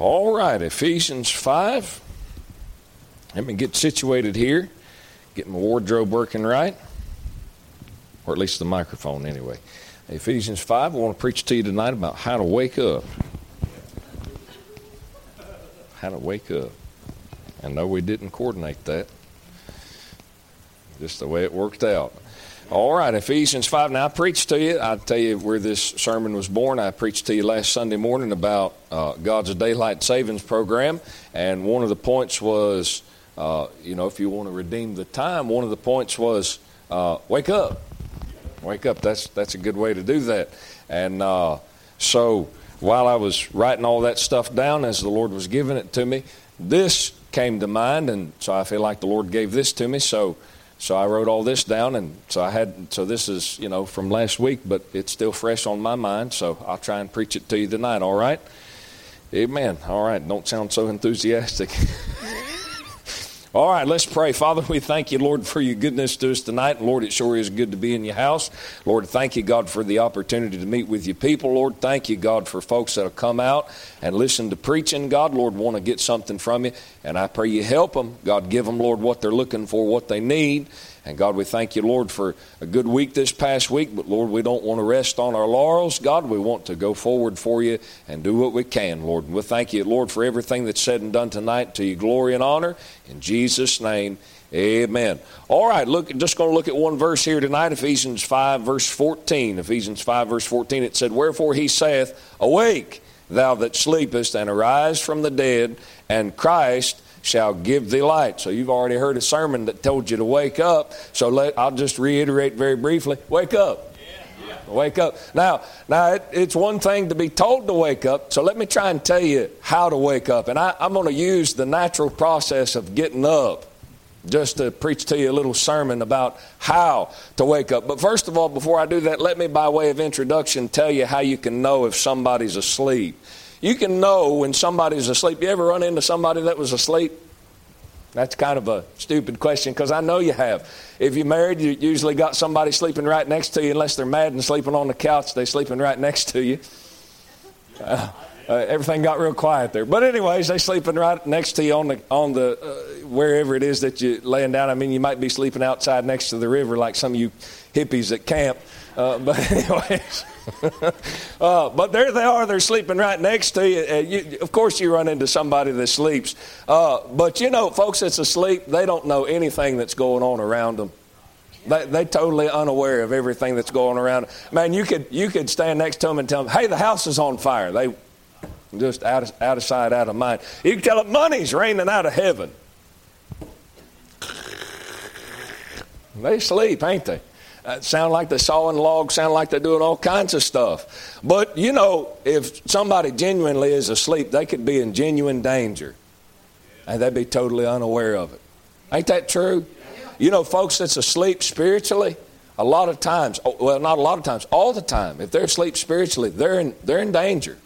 All right, Ephesians 5. Let me get situated here. Get my wardrobe working right. Or at least the microphone anyway. Ephesians 5, I want to preach to you tonight about how to wake up. How to wake up. I know we didn't coordinate that. Just the way it worked out. All right, Ephesians 5. Now, I preached to you. I'll tell you where this sermon was born. I preached to you last Sunday morning about God's Daylight Savings Program. And one of the points was, if you want to redeem the time, one of the points was wake up. Wake up. That's a good way to do that. And so while I was writing all that stuff down as the Lord was giving it to me, this came to mind. And so I feel like the Lord gave this to me. So I wrote all this down, and so this is, from last week, but it's still fresh on my mind, so I'll try and preach it to you tonight, all right? Amen. All right, don't sound so enthusiastic. All right, let's pray. Father, we thank you, Lord, for your goodness to us tonight. Lord, it sure is good to be in your house. Lord, thank you, God, for the opportunity to meet with your people. Lord, thank you, God, for folks that will come out and listen to preaching. God, Lord, want to get something from you, and I pray you help them. God, give them, Lord, what they're looking for, what they need. And God, we thank you, Lord, for a good week this past week. But, Lord, we don't want to rest on our laurels. God, we want to go forward for you and do what we can, Lord. And we thank you, Lord, for everything that's said and done tonight to your glory and honor. In Jesus' name, amen. All right, look, just going to look at one verse here tonight, Ephesians 5, verse 14. Ephesians 5, verse 14, it said, "Wherefore he saith, Awake, thou that sleepest, and arise from the dead, and Christ shall give thee light." So you've already heard a sermon that told you to wake up. So I'll just reiterate very briefly, wake up. Yeah. Wake up. Now it's one thing to be told to wake up, so let me try and tell you how to wake up. And I'm going to use the natural process of getting up just to preach to you a little sermon about how to wake up. But first of all, before I do that, let me, by way of introduction, tell you how you can know if somebody's asleep. You can know when somebody's asleep. You ever run into somebody that was asleep? That's kind of a stupid question because I know you have. If you're married, you usually got somebody sleeping right next to you. Unless they're mad and sleeping on the couch, they're sleeping right next to you. Everything got real quiet there. But anyways, they're sleeping right next to you on the wherever it is that you're laying down. I mean, you might be sleeping outside next to the river like some of you hippies at camp. But anyways, but there they are. They're sleeping right next to you. Of course, you run into somebody that sleeps. But, folks that's asleep, they don't know anything that's going on around them. They're totally unaware of everything that's going around. Man, you could stand next to them and tell them, "Hey, the house is on fire." They just out of sight, out of mind. You can tell them money's raining out of heaven. They sleep, ain't they? Sound like they're sawing logs, sound like they're doing all kinds of stuff. But, if somebody genuinely is asleep, they could be in genuine danger. And they'd be totally unaware of it. Ain't that true? Folks that's asleep spiritually, a lot of times, well, not a lot of times, all the time, if they're asleep spiritually, they're in danger.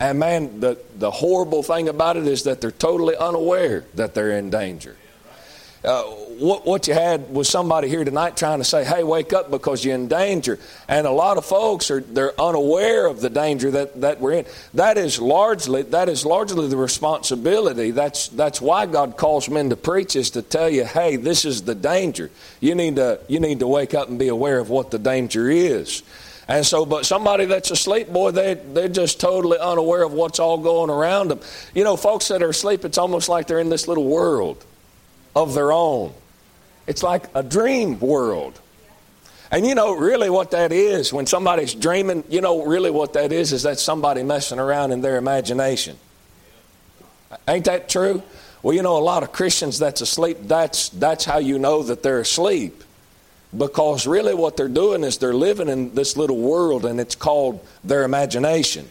And, man, the horrible thing about it is that they're totally unaware that they're in danger. What you had was somebody here tonight trying to say, "Hey, wake up because you're in danger." And a lot of folks they're unaware of the danger that we're in. That is largely the responsibility. That's why God calls men to preach, is to tell you, "Hey, this is the danger. You need to wake up and be aware of what the danger is." And so, but somebody that's asleep, boy, they're just totally unaware of what's all going around them. Folks that are asleep, it's almost like they're in this little world of their own. It's like a dream world. And really what that is, when somebody's dreaming, really what that is that somebody messing around in their imagination. Ain't that true? Well, a lot of Christians that's asleep, that's how you know that they're asleep. Because really what they're doing is they're living in this little world, and it's called their imagination.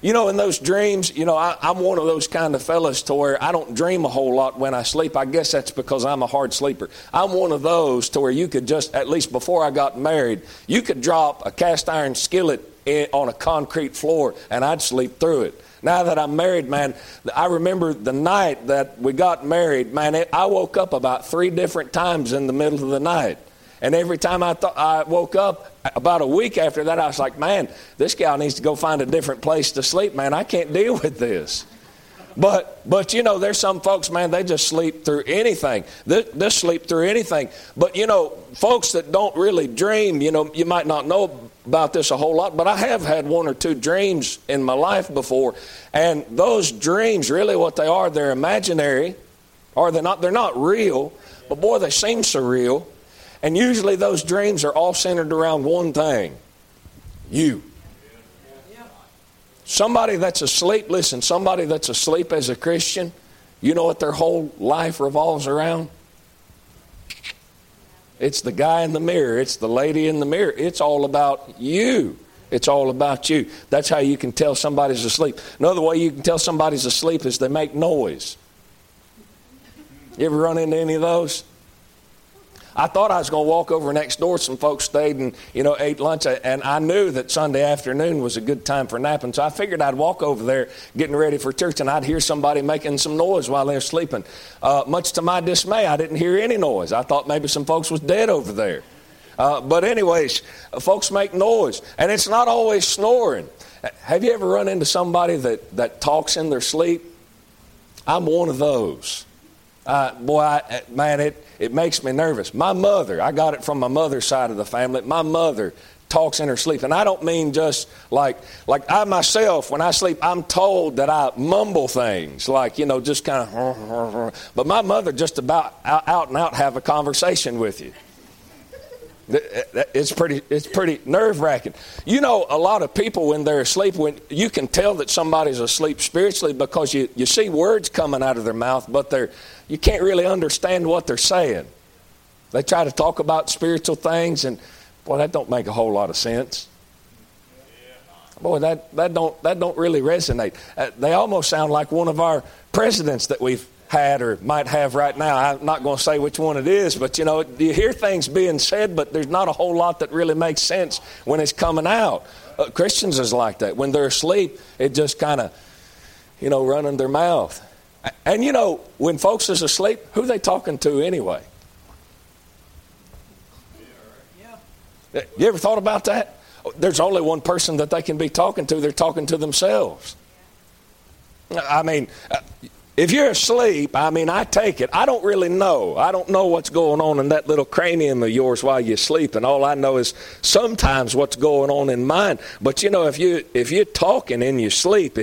In those dreams, I'm one of those kind of fellas to where I don't dream a whole lot when I sleep. I guess that's because I'm a hard sleeper. I'm one of those to where you could just, at least before I got married, you could drop a cast iron skillet on a concrete floor and I'd sleep through it. Now that I'm married, man, I remember the night that we got married, man, I woke up about 3 different times in the middle of the night. And every time I woke up, about a week after that, I was like, "Man, this guy needs to go find a different place to sleep, man. I can't deal with this." But you know, there's some folks, man, they just sleep through anything. They'll sleep through anything. But, you know, folks that don't really dream, you know, you might not know about this a whole lot, but I have had one or two dreams in my life before. And those dreams, really what they are, they're imaginary. Or they're not real. But, boy, they seem surreal. And usually those dreams are all centered around one thing. You. Somebody that's asleep, listen, somebody that's asleep as a Christian, you know what their whole life revolves around? It's the guy in the mirror. It's the lady in the mirror. It's all about you. It's all about you. That's how you can tell somebody's asleep. Another way you can tell somebody's asleep is they make noise. You ever run into any of those? I thought I was going to walk over next door. Some folks stayed and, you know, ate lunch. And I knew that Sunday afternoon was a good time for napping. So I figured I'd walk over there getting ready for church and I'd hear somebody making some noise while they're sleeping. Much to my dismay, I didn't hear any noise. I thought maybe some folks was dead over there. But anyways, folks make noise. And it's not always snoring. Have you ever run into somebody that talks in their sleep? I'm one of those. It makes me nervous. My mother, I got it from my mother's side of the family. My mother talks in her sleep. And I don't mean just like I myself, when I sleep, I'm told that I mumble things. Like, you know, just kind of. But my mother just about out and out have a conversation with you. It's pretty nerve-wracking. You know, a lot of people when they're asleep, when you can tell that somebody's asleep spiritually because you see words coming out of their mouth, but you can't really understand what they're saying. They try to talk about spiritual things, and boy, that don't make a whole lot of sense. Boy, that don't really resonate. They almost sound like one of our presidents that we've had or might have right now. I'm not going to say which one it is, but you know, you hear things being said, but there's not a whole lot that really makes sense when it's coming out. Christians is like that. When they're asleep, it just kind of, you know, running their mouth. And you know, when folks is asleep, who they talking to anyway? You ever thought about that? There's only one person that they can be talking to. They're talking to themselves. I mean, if you're asleep, I mean, I take it. I don't really know. I don't know what's going on in that little cranium of yours while you're sleeping. All I know is sometimes what's going on in mine. But, you know, if you're talking in your sleep,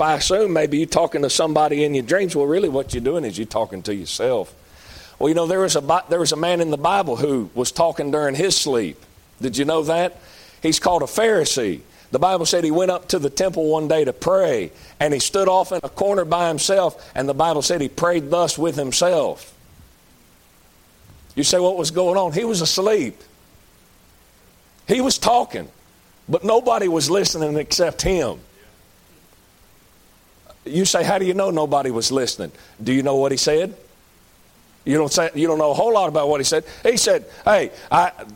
I assume maybe you're talking to somebody in your dreams. Well, really what you're doing is you're talking to yourself. Well, you know, there was a man in the Bible who was talking during his sleep. Did you know that? He's called a Pharisee. The Bible said he went up to the temple one day to pray, and he stood off in a corner by himself, and the Bible said he prayed thus with himself. You say, what was going on? He was asleep. He was talking, but nobody was listening except him. You say, how do you know nobody was listening? Do you know what he said? You don't know a whole lot about what he said. He said, hey,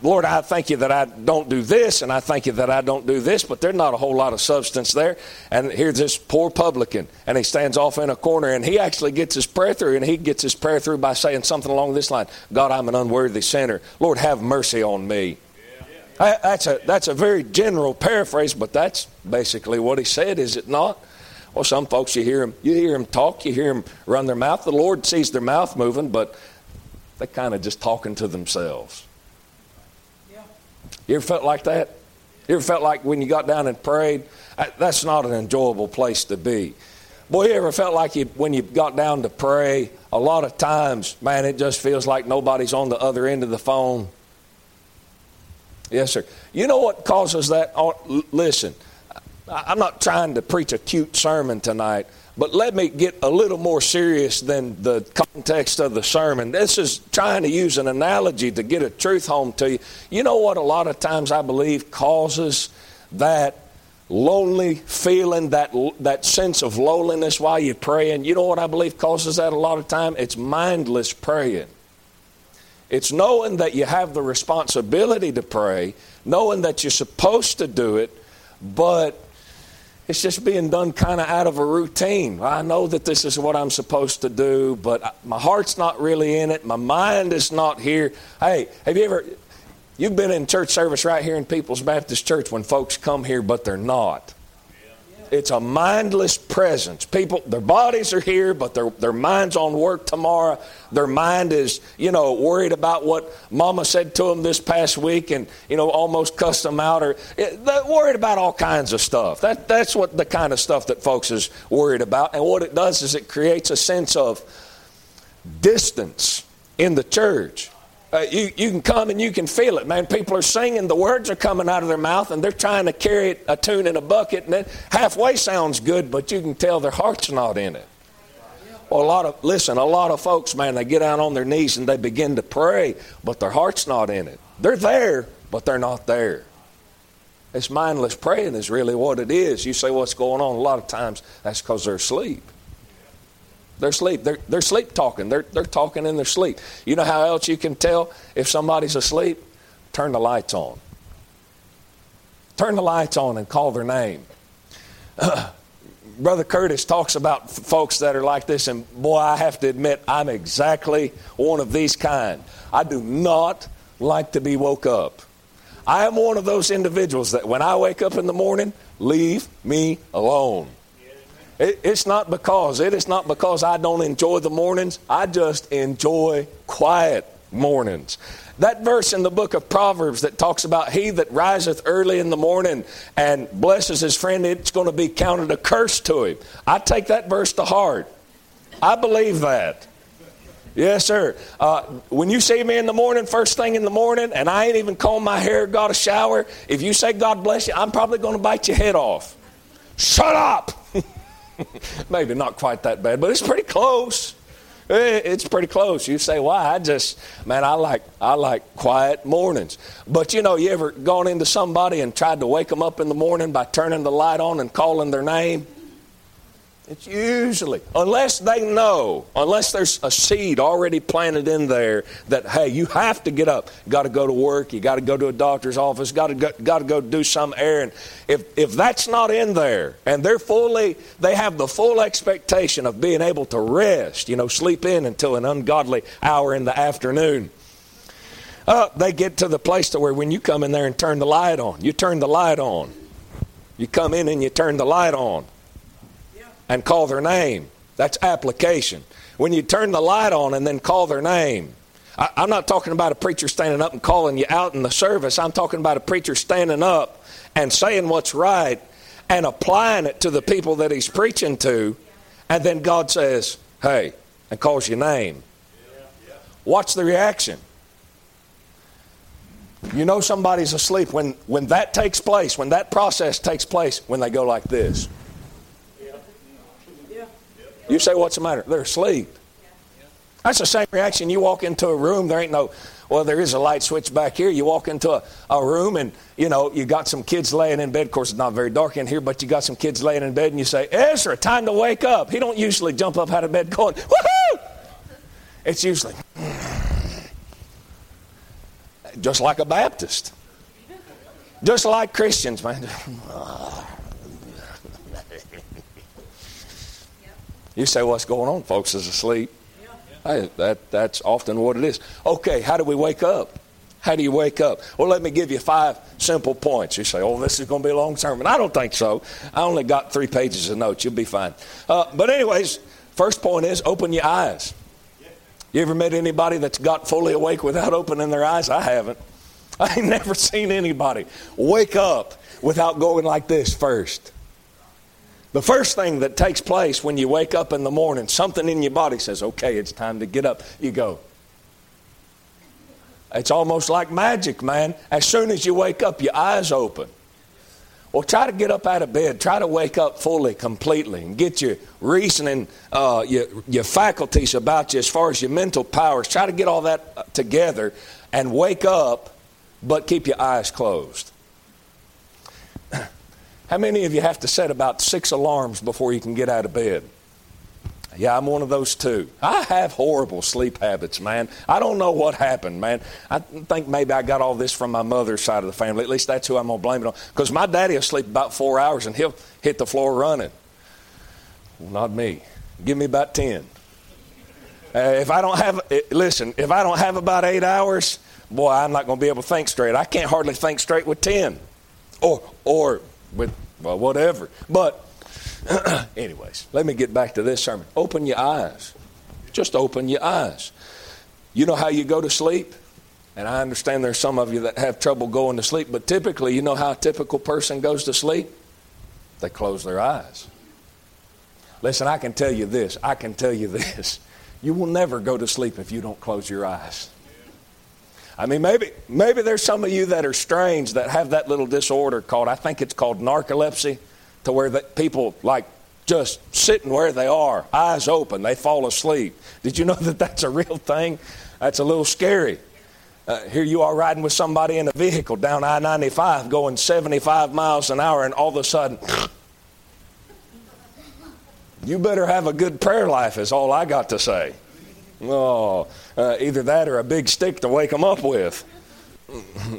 Lord, I thank you that I don't do this, and I thank you that I don't do this, but there's not a whole lot of substance there. And here's this poor publican, and he stands off in a corner, and he actually gets his prayer through, by saying something along this line, God, I'm an unworthy sinner. Lord, have mercy on me. Yeah. That's a very general paraphrase, but that's basically what he said, is it not? Well, some folks, you hear them talk, you hear them run their mouth. The Lord sees their mouth moving, but they're kind of just talking to themselves. Yeah. You ever felt like that? You ever felt like when you got down and prayed? That's not an enjoyable place to be. Boy, you ever felt like when you got down to pray, a lot of times, man, it just feels like nobody's on the other end of the phone? Yes, sir. You know what causes that? Listen. I'm not trying to preach a cute sermon tonight, but let me get a little more serious than the context of the sermon. This is trying to use an analogy to get a truth home to you. You know what a lot of times I believe causes that lonely feeling, that sense of loneliness while you're praying? You know what I believe causes that a lot of time? It's mindless praying. It's knowing that you have the responsibility to pray, knowing that you're supposed to do it, but it's just being done kind of out of a routine. I know that this is what I'm supposed to do, but my heart's not really in it. My mind is not here. Hey, have you ever, you've been in church service right here in People's Baptist Church when folks come here, but they're not. Yeah. It's a mindless presence. People, their bodies are here, but their mind's on work tomorrow. Their mind is, worried about what mama said to them this past week and, almost cussed them out. They're worried about all kinds of stuff. That's what the kind of stuff that folks is worried about. And what it does is it creates a sense of distance in the church. You can come and you can feel it, man. People are singing. The words are coming out of their mouth, and they're trying to carry a tune in a bucket, and it halfway sounds good, but you can tell their heart's not in it. Well, a lot of folks, man, they get out on their knees and they begin to pray, but their heart's not in it. They're there, but they're not there. It's mindless praying is really what it is. You say, what's going on? A lot of times that's because they're asleep. They're sleep talking. They're talking in their sleep. You know how else you can tell if somebody's asleep? Turn the lights on. Turn the lights on and call their name. Brother Curtis talks about folks that are like this, and boy, I have to admit, I'm exactly one of these kind. I do not like to be woke up. I am one of those individuals that when I wake up in the morning, leave me alone. It's not because I don't enjoy the mornings. I just enjoy quiet mornings. That verse in the book of Proverbs that talks about he that riseth early in the morning and blesses his friend, it's going to be counted a curse to him. I take that verse to heart. I believe that. Yes, sir. When you see me in the morning, first thing in the morning, and I ain't even combed my hair, got a shower, if you say God bless you, I'm probably going to bite your head off. Shut up! Maybe not quite that bad, but it's pretty close. It's pretty close. You say, why? I like quiet mornings. But you ever gone into somebody and tried to wake them up in the morning by turning the light on and calling their name? It's usually, unless there's a seed already planted in there that, hey, you have to get up. You got to go to work. You got to go to a doctor's office. Got to go do some errand. If that's not in there and they have the full expectation of being able to rest, sleep in until an ungodly hour in the afternoon. They get to the place to where when you come in there and turn the light on, you come in and you turn the light on. And call their name. That's application. When you turn the light on and then call their name. I'm not talking about a preacher standing up and calling you out in the service. I'm talking about a preacher standing up and saying what's right and applying it to the people that he's preaching to. And then God says, hey, and calls your name. Watch the reaction. You know somebody's asleep when that takes place, when that process takes place, when they go like this. You say, what's the matter? They're asleep. That's the same reaction. You walk into a room, there is a light switch back here. You walk into a room and, you got some kids laying in bed. Of course, it's not very dark in here, but you got some kids laying in bed and you say, Ezra, time to wake up. He don't usually jump up out of bed going, woohoo! It's usually just like a Baptist. Just like Christians, man. You say, what's going on? Folks is asleep. Yeah. Hey, that's often what it is. Okay, how do we wake up? How do you wake up? Well, let me give you 5 simple points. You say, this is going to be a long sermon. I don't think so. I only got 3 pages of notes. You'll be fine. But anyways, first point is open your eyes. You ever met anybody that's got fully awake without opening their eyes? I haven't. I ain't never seen anybody wake up without going like this first. The first thing that takes place when you wake up in the morning, something in your body says, okay, it's time to get up. You go. It's almost like magic, man. As soon as you wake up, your eyes open. Well, try to get up out of bed. Try to wake up fully, completely, and get your reasoning, your faculties about you as far as your mental powers. Try to get all that together and wake up, but keep your eyes closed. How many of you have to set about 6 alarms before you can get out of bed? Yeah, I'm one of those too. I have horrible sleep habits, man. I don't know what happened, man. I think maybe I got all this from my mother's side of the family. At least that's who I'm going to blame it on. Because my daddy will sleep about 4 hours and he'll hit the floor running. Well, not me. Give me about 10. If I don't have about 8 hours, boy, I'm not going to be able to think straight. I can't hardly think straight with 10. With whatever. But Anyways, let me get back to this sermon. Open your eyes. Just open your eyes. You know how you go to sleep? And I understand there's some of you that have trouble going to sleep, but typically, you know how a typical person goes to sleep? They close their eyes. Listen, I can tell you this. You will never go to sleep if you don't close your eyes. I mean, maybe there's some of you that are strange that have that little disorder called, I think it's called narcolepsy, to where that people like just sitting where they are, eyes open, they fall asleep. Did you know that that's a real thing? That's a little scary. Here you are riding with somebody in a vehicle down I-95 going 75 miles an hour, and all of a sudden, you better have a good prayer life is all I got to say. Oh, either that or a big stick to wake them up with.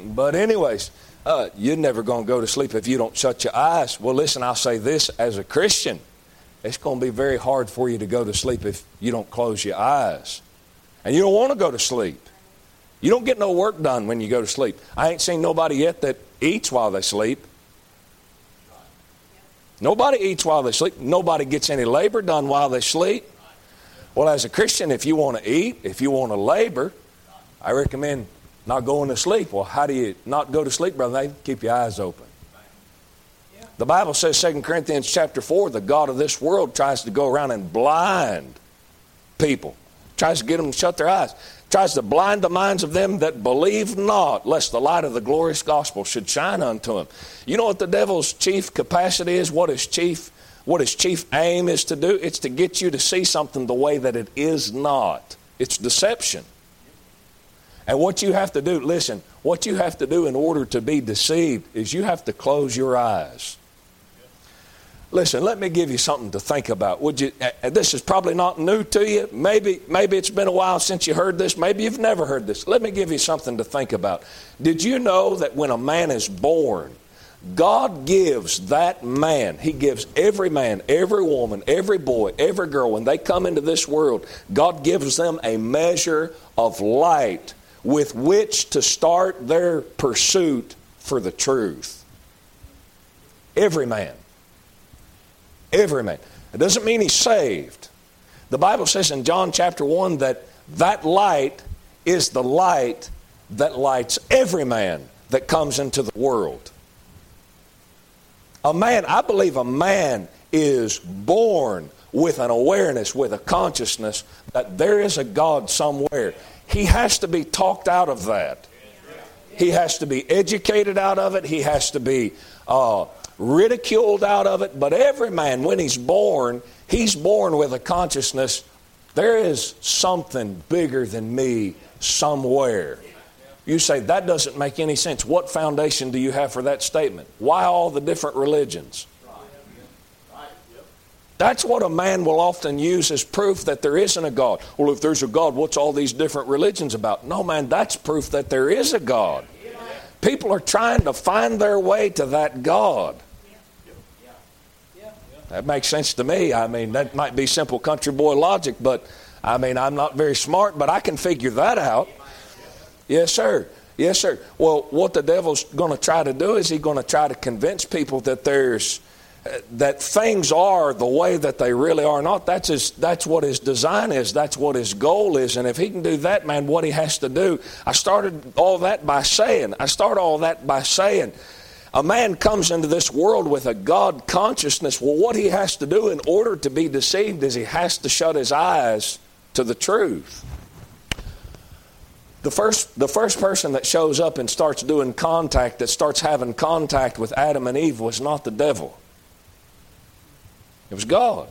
But anyways, you're never going to go to sleep if you don't shut your eyes. Well, listen, I'll say this as a Christian. It's going to be very hard for you to go to sleep if you don't close your eyes. And you don't want to go to sleep. You don't get no work done when you go to sleep. I ain't seen nobody yet that eats while they sleep. Nobody eats while they sleep. Nobody gets any labor done while they sleep. Well, as a Christian, if you want to eat, if you want to labor, I recommend not going to sleep. Well, how do you not go to sleep, Brother Nathan? Keep your eyes open. The Bible says, 2 Corinthians chapter 4, the God of this world tries to go around and blind people. Tries to get them to shut their eyes. Tries to blind the minds of them that believe not, lest the light of the glorious gospel should shine unto them. You know what the devil's chief capacity is? What his chief aim is to do? It's to get you to see something the way that it is not. It's deception. And what you have to do, listen, what you have to do in order to be deceived is you have to close your eyes. Listen, let me give you something to think about. Would you? This is probably not new to you. Maybe it's been a while since you heard this. Maybe you've never heard this. Let me give you something to think about. Did you know that when a man is born, God gives that man, He gives every man, every woman, every boy, every girl, when they come into this world, God gives them a measure of light with which to start their pursuit for the truth. Every man. Every man. It doesn't mean he's saved. The Bible says in John chapter 1 that light is the light that lights every man that comes into the world. I believe a man is born with an awareness, with a consciousness that there is a God somewhere. He has to be talked out of that. He has to be educated out of it. He has to be ridiculed out of it. But every man, when he's born with a consciousness, there is something bigger than me somewhere. You say, that doesn't make any sense. What foundation do you have for that statement? Why all the different religions? That's what a man will often use as proof that there isn't a God. Well, if there's a God, what's all these different religions about? No, man, that's proof that there is a God. People are trying to find their way to that God. That makes sense to me. I mean, that might be simple country boy logic, but I mean, I'm not very smart, but I can figure that out. Yes, sir. Yes, sir. Well, what the devil's going to try to do is he's going to try to convince people that things are the way that they really are not. That's what his design is. That's what his goal is. And if he can do that, man, what he has to do. I start all that by saying, a man comes into this world with a God consciousness. Well, what he has to do in order to be deceived is he has to shut his eyes to the truth. The first person that shows up and starts having contact with Adam and Eve was not the devil. It was God.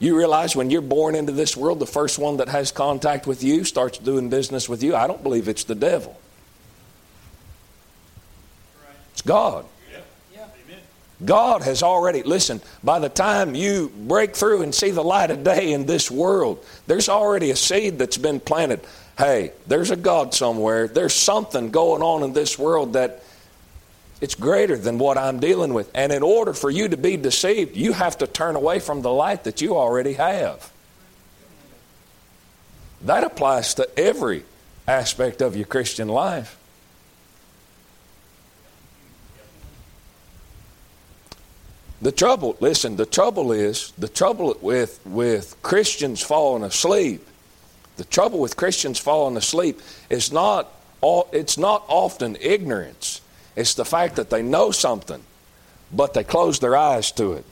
You realize when you're born into this world, the first one that has contact with you starts doing business with you. I don't believe it's the devil. It's God. God has already, listen, by the time you break through and see the light of day in this world, there's already a seed that's been planted. Hey, there's a God somewhere. There's something going on in this world that it's greater than what I'm dealing with. And in order for you to be deceived, you have to turn away from the light that you already have. That applies to every aspect of your Christian life. The trouble with Christians falling asleep. The trouble with Christians falling asleep is not all, it's not often ignorance. It's the fact that they know something, but they close their eyes to it.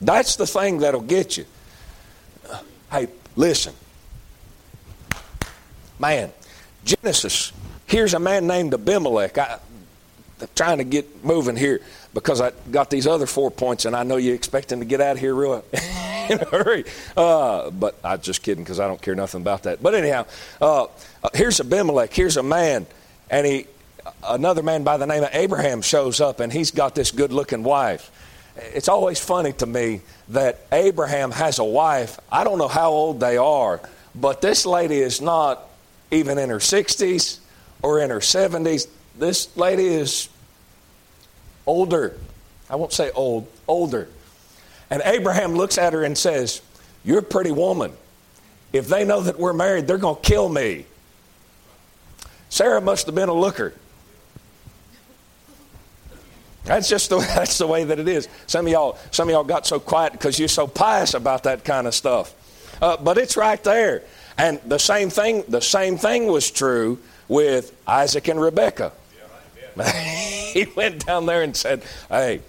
That's the thing that'll get you. Hey, listen. Man, Genesis, here's a man named Abimelech. I'm trying to get moving here because I got these other 4 points, and I know you're expecting to get out of here real in a hurry. But I'm just kidding because I don't care nothing about that. But anyhow, here's Abimelech. Here's a man, and another man by the name of Abraham shows up, and he's got this good-looking wife. It's always funny to me that Abraham has a wife. I don't know how old they are, but this lady is not even in her 60s or in her 70s. This lady is older. I won't say old, older. And Abraham looks at her and says, "You're a pretty woman. If they know that we're married, they're going to kill me." Sarah must have been a looker. That's the way that it is. Some of y'all got so quiet because you're so pious about that kind of stuff. But it's right there. And the same thing was true with Isaac and Rebekah. He went down there and said, "Hey,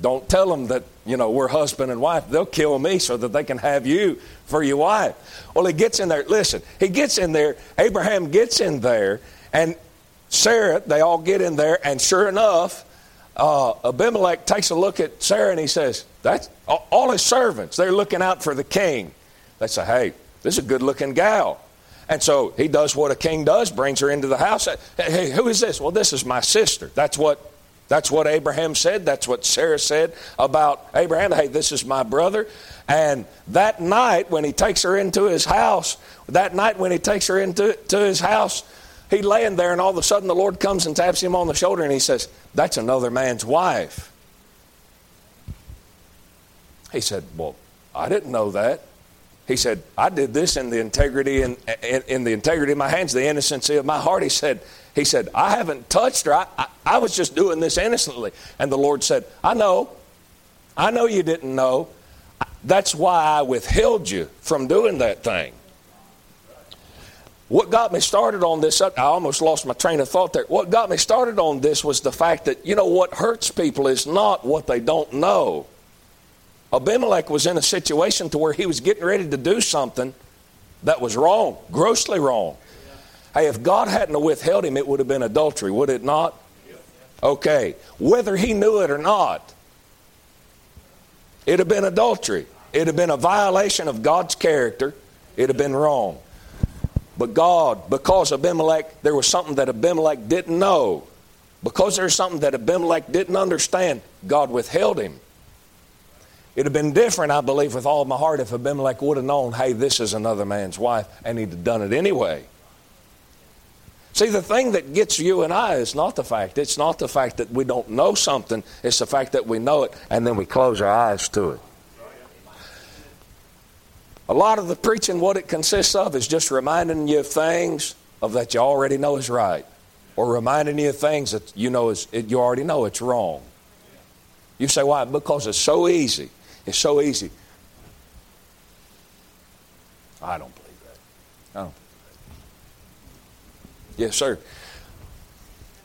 don't tell them that, we're husband and wife. They'll kill me so that they can have you for your wife." Well, he gets in there. Listen, he gets in there. Abraham gets in there, and Sarah, they all get in there. And sure enough, Abimelech takes a look at Sarah, and he says, "That's all his servants. They're looking out for the king." They say, "Hey, this is a good-looking gal." And so he does what a king does, brings her into the house. "Hey, who is this?" "Well, this is my sister." That's what Abraham said. That's what Sarah said about Abraham. "Hey, this is my brother." And that night when he takes her into his house, he's laying there, and all of a sudden the Lord comes and taps him on the shoulder, and he says, "That's another man's wife." He said, "Well, I didn't know that." He said, "I did this in the integrity of my hands, the innocency of my heart." He said, "I haven't touched her. I was just doing this innocently." And the Lord said, I know you didn't know. That's why I withheld you from doing that thing." What got me started on this, I almost lost my train of thought there. What got me started on this was the fact that, what hurts people is not what they don't know. Abimelech was in a situation to where he was getting ready to do something that was wrong, grossly wrong. Yeah. Hey, if God hadn't withheld him, it would have been adultery, would it not? Yeah. Okay, whether he knew it or not, it would have been adultery. It would have been a violation of God's character. It would have been wrong. But God, there was something that Abimelech didn't know. Because there was something that Abimelech didn't understand, God withheld him. It would have been different, I believe, with all my heart if Abimelech would have known, "Hey, this is another man's wife," and he'd have done it anyway. See, the thing that gets you and I is not the fact. It's not the fact that we don't know something. It's the fact that we know it, and then we close our eyes to it. A lot of the preaching, what it consists of, is just reminding you of things that you already know is right, or reminding you of things that you already know it's wrong. You say, "Why?" Because it's so easy. It's so easy. I don't believe that. Yes, sir.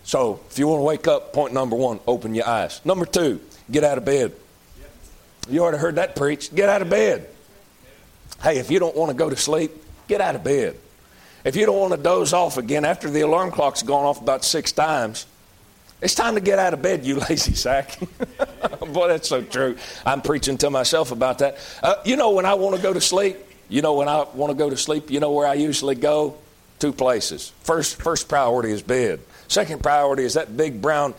So if you want to wake up, point number one, open your eyes. Number two, get out of bed. You already heard that preached. Get out of bed. Hey, if you don't want to go to sleep, get out of bed. If you don't want to doze off again after the alarm clock's gone off about 6 times, it's time to get out of bed, you lazy sack. Boy, that's so true. I'm preaching to myself about that. When I want to go to sleep, you know where I usually go? 2 places. First priority is bed. Second priority is that big brown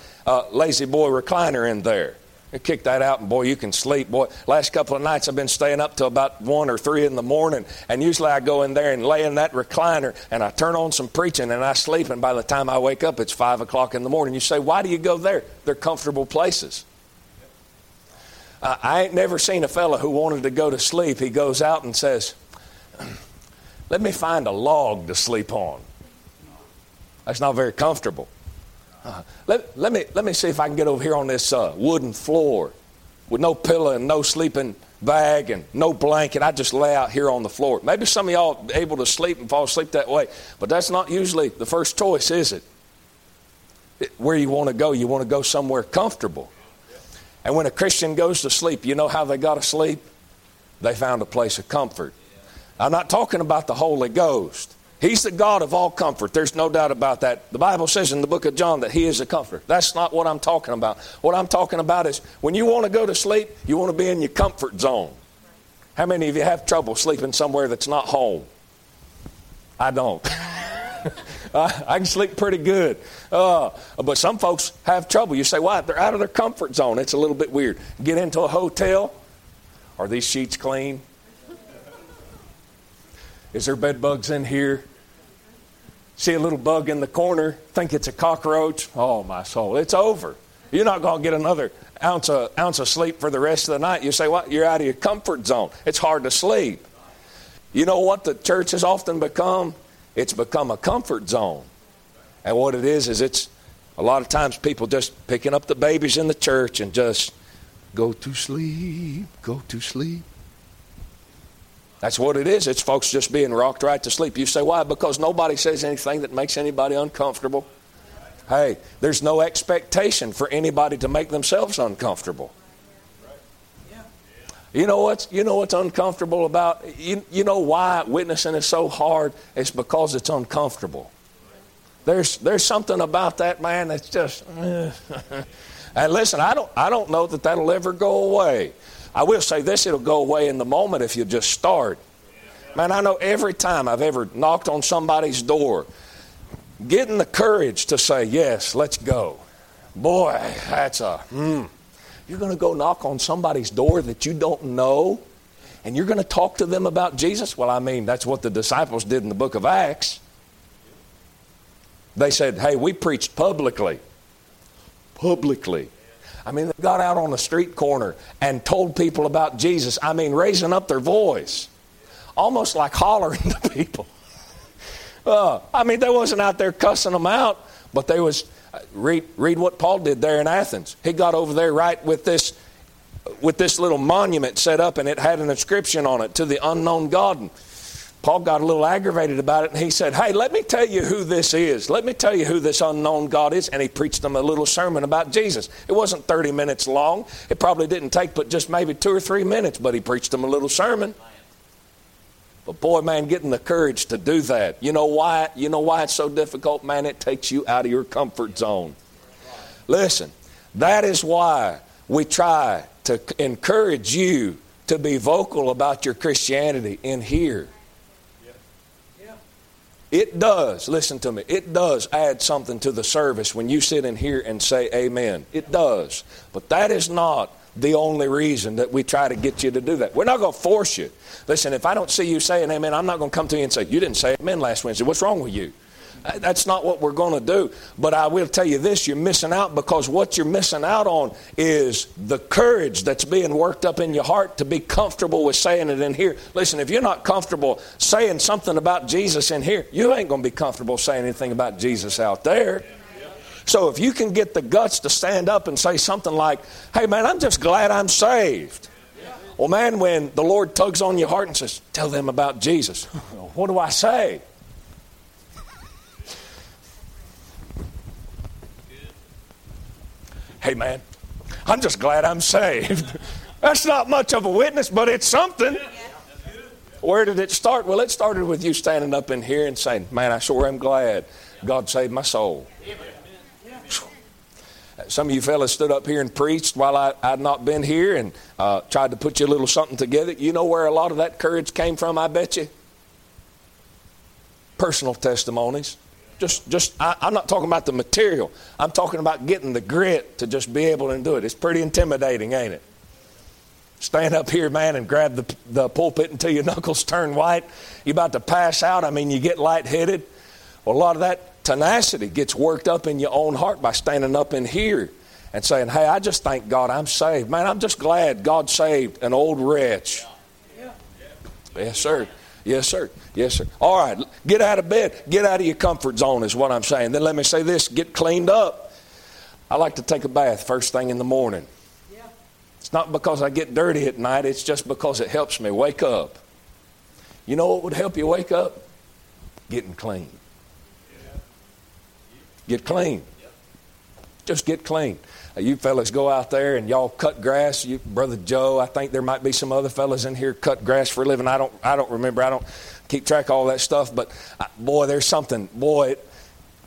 lazy boy recliner in there. I kick that out, and boy, you can sleep. Boy, last couple of nights I've been staying up till about 1 or 3 in the morning, and usually I go in there and lay in that recliner, and I turn on some preaching, and I sleep. And by the time I wake up, it's 5 o'clock in the morning. You say, "Why do you go there?" They're comfortable places. I ain't never seen a fella who wanted to go to sleep. He goes out and says, "Let me find a log to sleep on." That's not very comfortable. Let me see if I can get over here on this wooden floor with no pillow and no sleeping bag and no blanket. I just lay out here on the floor. Maybe some of y'all are able to sleep and fall asleep that way, but that's not usually the first choice, is it? Where you want to go somewhere comfortable. And when a Christian goes to sleep, you know how they got to sleep? They found a place of comfort. I'm not talking about the Holy Ghost. He's the God of all comfort. There's no doubt about that. The Bible says in the book of John that he is a comforter. That's not what I'm talking about. What I'm talking about is when you want to go to sleep, you want to be in your comfort zone. How many of you have trouble sleeping somewhere that's not home? I don't. I can sleep pretty good. But some folks have trouble. You say, why? They're out of their comfort zone. It's a little bit weird. Get into a hotel. Are these sheets clean? Is there bed bugs in here? See a little bug in the corner. Think it's a cockroach. Oh, my soul. It's over. You're not going to get another ounce of sleep for the rest of the night. You say, what? You're out of your comfort zone. It's hard to sleep. You know what the church has often become? It's become a comfort zone. And what it is it's a lot of times people just picking up the babies in the church and just go to sleep, go to sleep. That's what it is. It's folks just being rocked right to sleep. You say, why? Because nobody says anything that makes anybody uncomfortable. Hey, there's no expectation for anybody to make themselves uncomfortable. You know what's uncomfortable about, you know why witnessing is so hard? It's because it's uncomfortable. There's something about that, man, that's just, and listen, I don't know that that'll ever go away. I will say this, it'll go away in the moment if you just start. Man, I know every time I've ever knocked on somebody's door, getting the courage to say, yes, let's go. Boy, that's you're going to go knock on somebody's door that you don't know, and you're going to talk to them about Jesus? Well, I mean, that's what the disciples did in the book of Acts. They said, hey, we preached publicly. Publicly. I mean, they got out on the street corner and told people about Jesus. I mean, raising up their voice. Almost like hollering to people. I mean, they wasn't out there cussing them out, but they was... Read what Paul did there in Athens. He got over there right with this little monument set up, and it had an inscription on it, to the unknown God. And Paul got a little aggravated about it, and he said, hey, let me tell you who this is. Let me tell you who this unknown God is. And he preached them a little sermon about Jesus. It wasn't 30 minutes long. It probably didn't take but just maybe 2 or 3 minutes, but he preached them a little sermon. But boy, man, getting the courage to do that. You know why it's so difficult, man? It takes you out of your comfort zone. Listen, that is why we try to encourage you to be vocal about your Christianity in here. It does, listen to me, it does add something to the service when you sit in here and say amen. It does. But that is not the only reason that we try to get you to do that. We're not going to force you. Listen, if I don't see you saying amen, I'm not going to come to you and say, you didn't say amen last Wednesday. What's wrong with you? That's not what we're going to do. But I will tell you this, you're missing out, because what you're missing out on is the courage that's being worked up in your heart to be comfortable with saying it in here. Listen, if you're not comfortable saying something about Jesus in here, you ain't going to be comfortable saying anything about Jesus out there. So if you can get the guts to stand up and say something like, hey, man, I'm just glad I'm saved. Yeah. Well, man, when the Lord tugs on your heart and says, tell them about Jesus. What do I say? Hey, man, I'm just glad I'm saved. That's not much of a witness, but it's something. Yeah. Where did it start? Well, it started with you standing up in here and saying, man, I sure am glad God saved my soul. Yeah. Some of you fellas stood up here and preached while I'd not been here and tried to put you a little something together. You know where a lot of that courage came from, I bet you? Personal testimonies. I'm not talking about the material. I'm talking about getting the grit to just be able to do it. It's pretty intimidating, ain't it? Stand up here, man, and grab the pulpit until your knuckles turn white. You're about to pass out. I mean, you get lightheaded. Well, a lot of that tenacity gets worked up in your own heart by standing up in here and saying, hey, I just thank God I'm saved. Man, I'm just glad God saved an old wretch. Yeah. Yeah. Yes, sir. Yes, sir. Yes, sir. All right, get out of bed. Get out of your comfort zone is what I'm saying. Then let me say this, get cleaned up. I like to take a bath first thing in the morning. Yeah. It's not because I get dirty at night. It's just because it helps me wake up. You know what would help you wake up? Getting clean. Yeah. Get clean. Yeah. Just get clean. You fellas go out there and y'all cut grass. You, Brother Joe, I think there might be some other fellas in here cut grass for a living. I don't remember. I don't keep track of all that stuff. But, boy, there's something. Boy,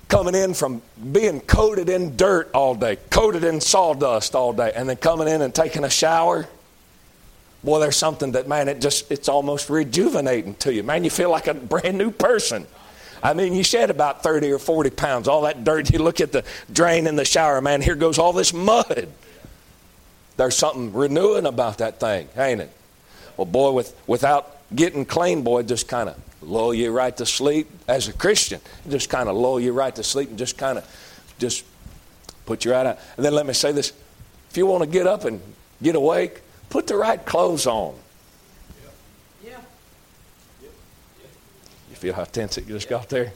coming in from being coated in dirt all day, coated in sawdust all day, and then coming in and taking a shower. Boy, there's something that, man, it's almost rejuvenating to you. Man, you feel like a brand new person. I mean, you shed about 30 or 40 pounds, all that dirt. You look at the drain in the shower, man, here goes all this mud. There's something renewing about that thing, ain't it? Well, boy, without getting clean, boy, just kind of lull you right to sleep. As a Christian, just kind of lull you right to sleep and just kind of just put you right out. And then let me say this. If you want to get up and get awake, put the right clothes on. You feel how tense it just got there?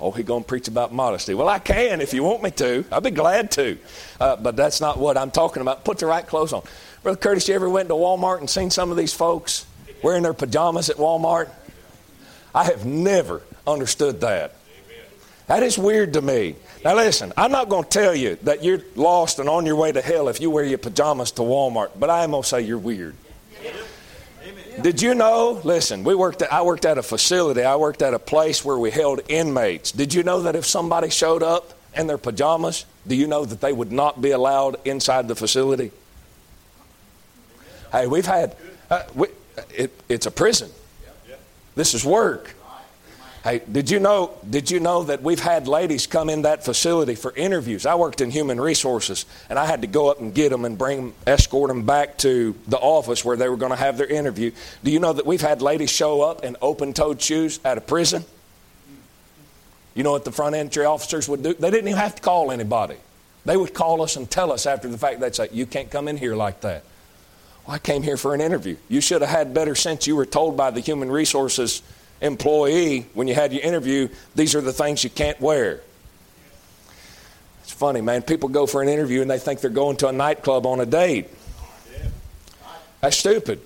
Oh, he going to preach about modesty. Well, I can if you want me to. I'd be glad to. But that's not what I'm talking about. Put the right clothes on. Brother Curtis, you ever went to Walmart and seen some of these folks wearing their pajamas at Walmart? I have never understood that. That is weird to me. Now listen, I'm not going to tell you that you're lost and on your way to hell if you wear your pajamas to Walmart, but I am going to say you're weird. Yeah. Amen. Did you know, listen, I worked at a facility. I worked at a place where we held inmates. Did you know that if somebody showed up in their pajamas, do you know that they would not be allowed inside the facility? Hey, we've had, it's a prison. This is work. Hey, did you know that we've had ladies come in that facility for interviews? I worked in human resources, and I had to go up and get them and escort them back to the office where they were going to have their interview. Do you know that we've had ladies show up in open-toed shoes at a prison? You know what the front entry officers would do? They didn't even have to call anybody. They would call us and tell us after the fact. They'd say, you can't come in here like that. Well, I came here for an interview. You should have had better sense. You were told by the human resources employee when you had your interview, these are the things you can't wear. It's funny, man. People go for an interview and they think they're going to a nightclub on a date. That's stupid.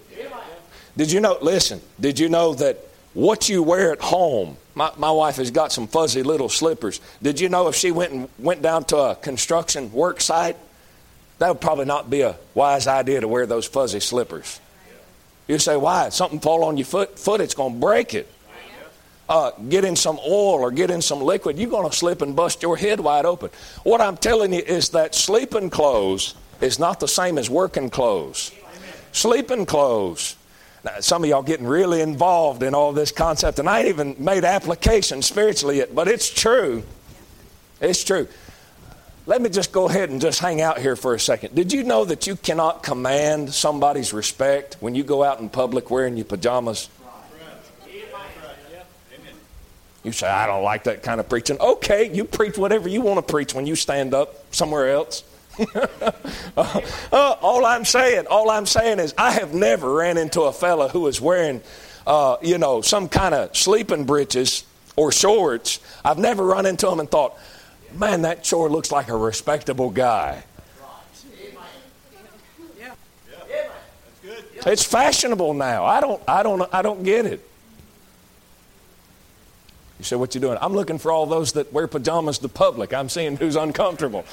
Did you know, listen, did you know that what you wear at home, my wife has got some fuzzy little slippers. Did you know if she went down to a construction work site, that would probably not be a wise idea to wear those fuzzy slippers. You say, why? If something fall on your foot, it's going to break it. Get in some oil or get in some liquid, you're going to slip and bust your head wide open. What I'm telling you is that sleeping clothes is not the same as working clothes. Amen. Sleeping clothes. Now, some of y'all getting really involved in all this concept, and I ain't even made application spiritually yet, but it's true. It's true. Let me just go ahead and just hang out here for a second. Did you know that you cannot command somebody's respect when you go out in public wearing your pajamas? You say, I don't like that kind of preaching. Okay, you preach whatever you want to preach when you stand up somewhere else. All I'm saying is I have never ran into a fella who is wearing, some kind of sleeping britches or shorts. I've never run into him and thought, man, that sure looks like a respectable guy. It's fashionable now. I don't get it. You say, what you doing? I'm looking for all those that wear pajamas to public. I'm seeing who's uncomfortable.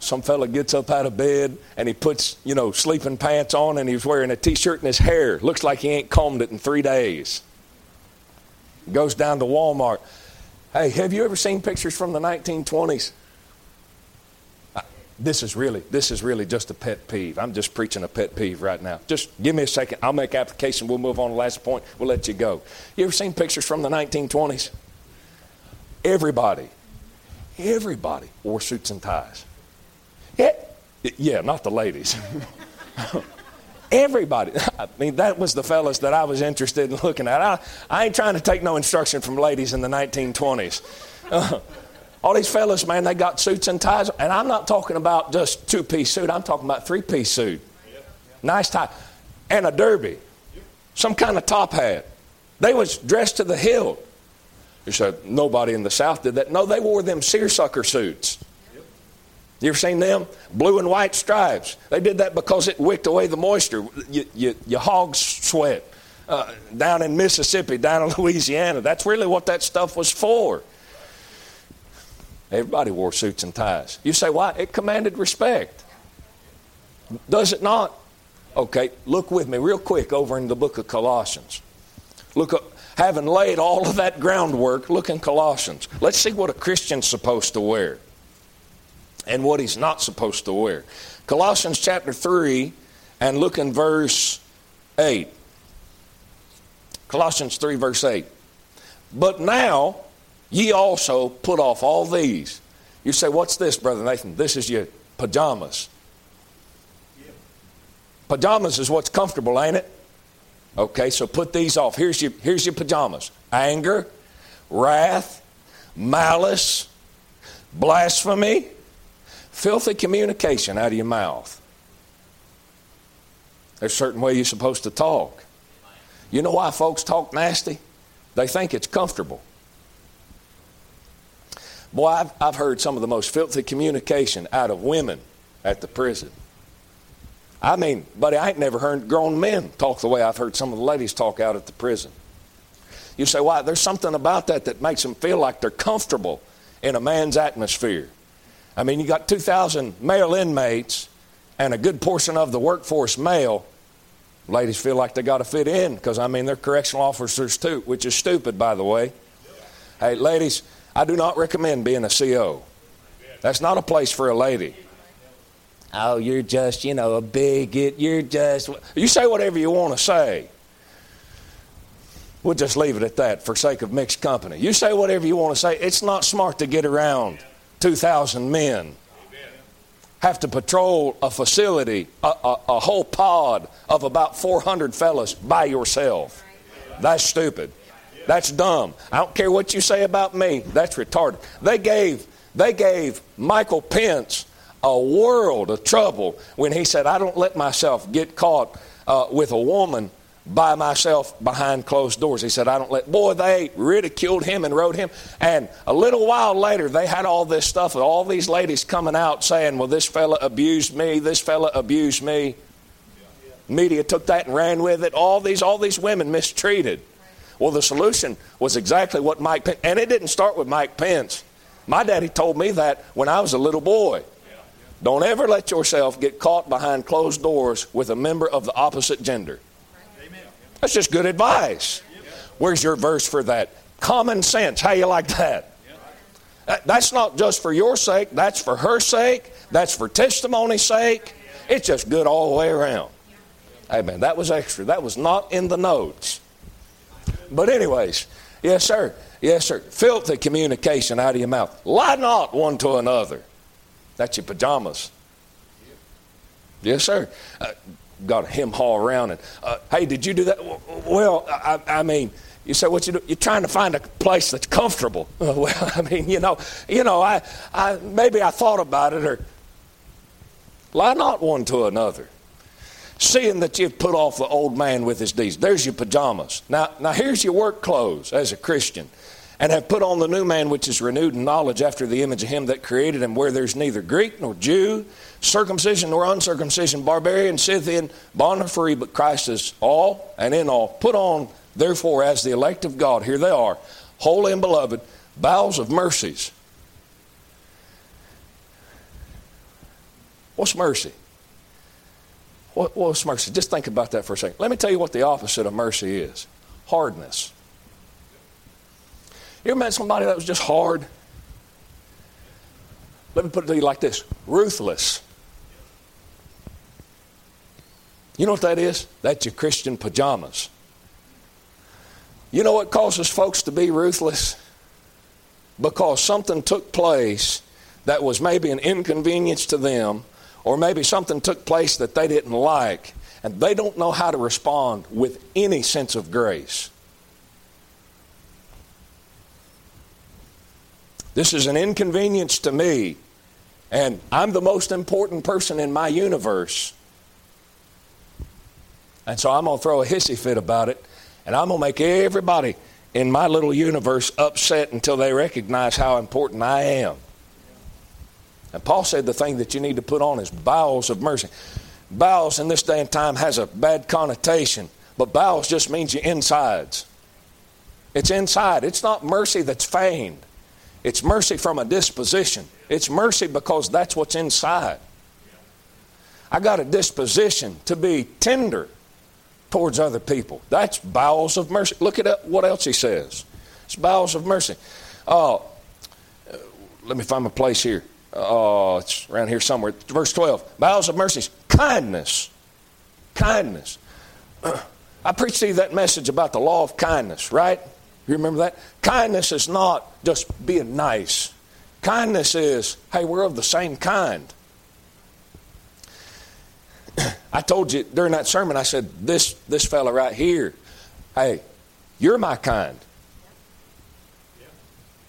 Some fella gets up out of bed and he puts, sleeping pants on and he's wearing a T-shirt and his hair looks like he ain't combed it in 3 days. Goes down to Walmart. Hey, have you ever seen pictures from the 1920s? This is really just a pet peeve. I'm just preaching a pet peeve right now. Just give me a second. I'll make application. We'll move on to the last point. We'll let you go. You ever seen pictures from the 1920s? Everybody wore suits and ties. Yeah, not the ladies. Everybody. I mean, that was the fellas that I was interested in looking at. I ain't trying to take no instruction from ladies in the 1920s. All these fellas, man, they got suits and ties. And I'm not talking about just two-piece suit. I'm talking about three-piece suit. Nice tie. And a derby. Some kind of top hat. They was dressed to the hilt. You said, nobody in the South did that. No, they wore them seersucker suits. You ever seen them? Blue and white stripes. They did that because it wicked away the moisture. You hogs sweat down in Mississippi, down in Louisiana. That's really what that stuff was for. Everybody wore suits and ties. You say, why? It commanded respect. Does it not? Okay, look with me real quick over in the book of Colossians. Look up. Having laid all of that groundwork, look in Colossians. Let's see what a Christian's supposed to wear and what he's not supposed to wear. Colossians chapter 3 and look in verse 8. Colossians 3 verse 8. But now ye also put off all these. You say, what's this, Brother Nathan? This is your pajamas. Yeah. Pajamas is what's comfortable, ain't it? Okay, so put these off. Here's your pajamas. Anger, wrath, malice, blasphemy, filthy communication out of your mouth. There's a certain way you're supposed to talk. You know why folks talk nasty? They think it's comfortable. Boy, I've heard some of the most filthy communication out of women at the prison. I mean, buddy, I ain't never heard grown men talk the way I've heard some of the ladies talk out at the prison. You say, why? There's something about that makes them feel like they're comfortable in a man's atmosphere. I mean, you got 2,000 male inmates and a good portion of the workforce male. Ladies feel like they got to fit in because, I mean, they're correctional officers too, which is stupid, by the way. Hey, ladies, I do not recommend being a CO. That's not a place for a lady. Oh, you're just, a bigot. You're just... You say whatever you want to say. We'll just leave it at that for sake of mixed company. You say whatever you want to say. It's not smart to get around 2,000 men. Amen. Have to patrol a facility, a whole pod of about 400 fellas by yourself. That's stupid. That's dumb. I don't care what you say about me. That's retarded. They gave Michael Pence a world of trouble when he said, I don't let myself get caught with a woman by myself behind closed doors. He said, I don't let... Boy, they ridiculed him and wrote him. And a little while later, they had all this stuff with all these ladies coming out saying, well, this fella abused me, this fella abused me. Media took that and ran with it. All these women mistreated. Well, the solution was exactly what Mike Pence... And it didn't start with Mike Pence. My daddy told me that when I was a little boy. Don't ever let yourself get caught behind closed doors with a member of the opposite gender. Amen. That's just good advice. Where's your verse for that? Common sense. How you like that? That's not just for your sake. That's for her sake. That's for testimony's sake. It's just good all the way around. Amen. That was extra. That was not in the notes. But anyways, yes, sir. Yes, sir. Filthy communication out of your mouth. Lie not one to another. That's your pajamas. Yes, sir. Got to hem haw around. And, hey, did you do that? Well, I mean, you say what you do? You're trying to find a place that's comfortable. Well, I mean, I maybe I thought about it. Or lie not one to another, seeing that you've put off the old man with his deeds. There's your pajamas. Now here's your work clothes as a Christian. And have put on the new man which is renewed in knowledge after the image of him that created him, where there's neither Greek nor Jew, circumcision nor uncircumcision, barbarian, Scythian, bond or free, but Christ is all and in all. Put on, therefore, as the elect of God, here they are, holy and beloved, bowels of mercies. What's mercy? What's mercy? Just think about that for a second. Let me tell you what the opposite of mercy is. Hardness. You ever met somebody that was just hard? Let me put it to you like this. Ruthless. You know what that is? That's your Christian pajamas. You know what causes folks to be ruthless? Because something took place that was maybe an inconvenience to them, or maybe something took place that they didn't like, and they don't know how to respond with any sense of grace. This is an inconvenience to me, and I'm the most important person in my universe. And so I'm going to throw a hissy fit about it, and I'm going to make everybody in my little universe upset until they recognize how important I am. And Paul said the thing that you need to put on is bowels of mercy. Bowels in this day and time has a bad connotation, but bowels just means your insides. It's inside. It's not mercy that's feigned. It's mercy from a disposition. It's mercy because that's what's inside. I got a disposition to be tender towards other people. That's bowels of mercy. Look it up. What else he says? It's bowels of mercy. Let me find my place here. It's around here somewhere. Verse 12. Bowels of mercy. Kindness. Kindness. I preached to you that message about the law of kindness, right? You remember that? Kindness is not just being nice. Kindness is, hey, we're of the same kind. I told you during that sermon, I said, this fella right here, hey, you're my kind.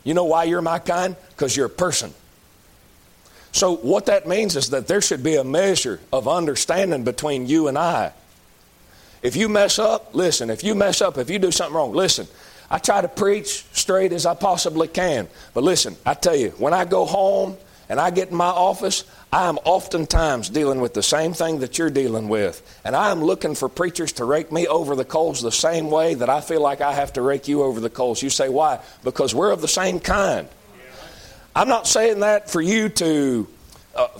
You know why you're my kind? Because you're a person. So what that means is that there should be a measure of understanding between you and I. If you mess up, listen. If you mess up, if you do something wrong, listen. I try to preach straight as I possibly can. But listen, I tell you, when I go home and I get in my office, I am oftentimes dealing with the same thing that you're dealing with. And I am looking for preachers to rake me over the coals the same way that I feel like I have to rake you over the coals. You say, why? Because we're of the same kind. I'm not saying that for you to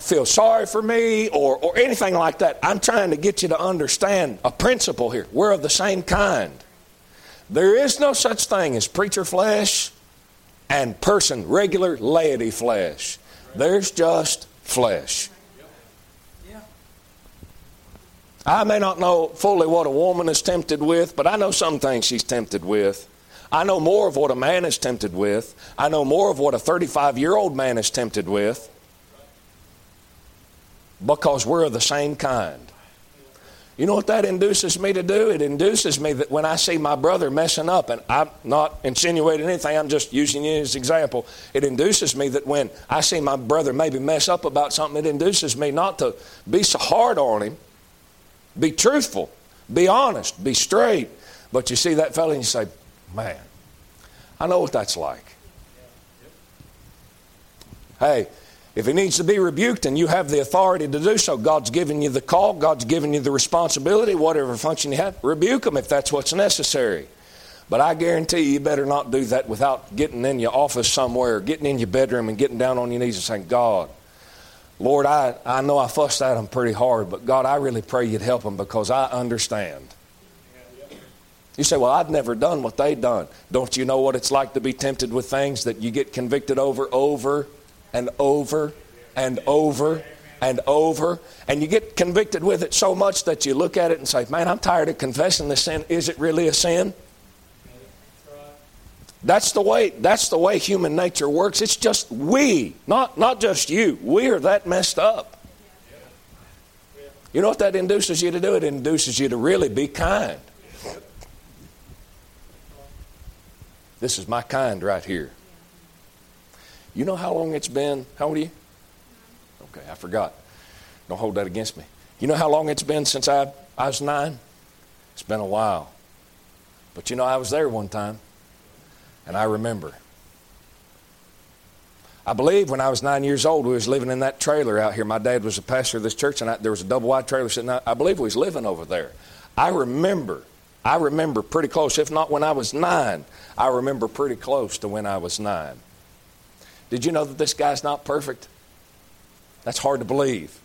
feel sorry for me or anything like that. I'm trying to get you to understand a principle here. We're of the same kind. There is no such thing as preacher flesh and person, regular laity flesh. There's just flesh. I may not know fully what a woman is tempted with, but I know some things she's tempted with. I know more of what a man is tempted with. I know more of what a 35-year-old man is tempted with. Because we're of the same kind. You know what that induces me to do? It induces me that when I see my brother messing up, and I'm not insinuating anything, I'm just using you as an example. It induces me that when I see my brother maybe mess up about something, it induces me not to be so hard on him. Be truthful. Be honest. Be straight. But you see that fellow and you say, man, I know what that's like. Hey, if he needs to be rebuked and you have the authority to do so, God's given you the call, God's given you the responsibility, whatever function you have, rebuke him if that's what's necessary. But I guarantee you better not do that without getting in your office somewhere, getting in your bedroom and getting down on your knees and saying, God, Lord, I know I fussed at him pretty hard, but God, I really pray you'd help him because I understand. You say, well, I've never done what they done. Don't you know what it's like to be tempted with things that you get convicted over and over and over and over? And you get convicted with it so much that you look at it and say, man, I'm tired of confessing this sin. Is it really a sin? That's the way human nature works. It's just we, not just you. We are that messed up. You know what that induces you to do? It induces you to really be kind. This is my kind right here. You know how long it's been? How old are you? Okay, I forgot. Don't hold that against me. You know how long it's been since I was 9? It's been a while. But you know, I was there one time, and I remember. I believe when I was 9 years old, we was living in that trailer out here. My dad was a pastor of this church, and there was a double-wide trailer sitting out. I believe we was living over there. I remember pretty close, if not when I was 9, I remember pretty close to when I was 9. Did you know that this guy's not perfect? That's hard to believe.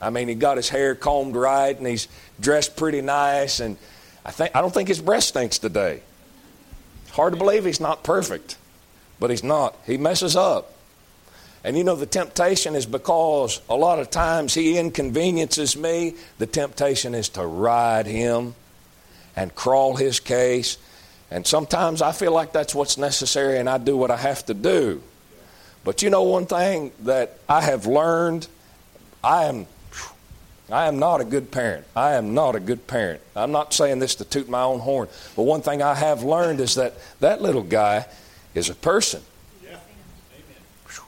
I mean, he got his hair combed right, and he's dressed pretty nice, and I don't think his breath stinks today. It's hard to believe he's not perfect, but he's not. He messes up. And you know, the temptation is because a lot of times he inconveniences me. The temptation is to ride him and crawl his case. And sometimes I feel like that's what's necessary and I do what I have to do. But you know one thing that I have learned, I am not a good parent. I am not a good parent. I'm not saying this to toot my own horn. But one thing I have learned is that little guy is a person. Yeah. Amen.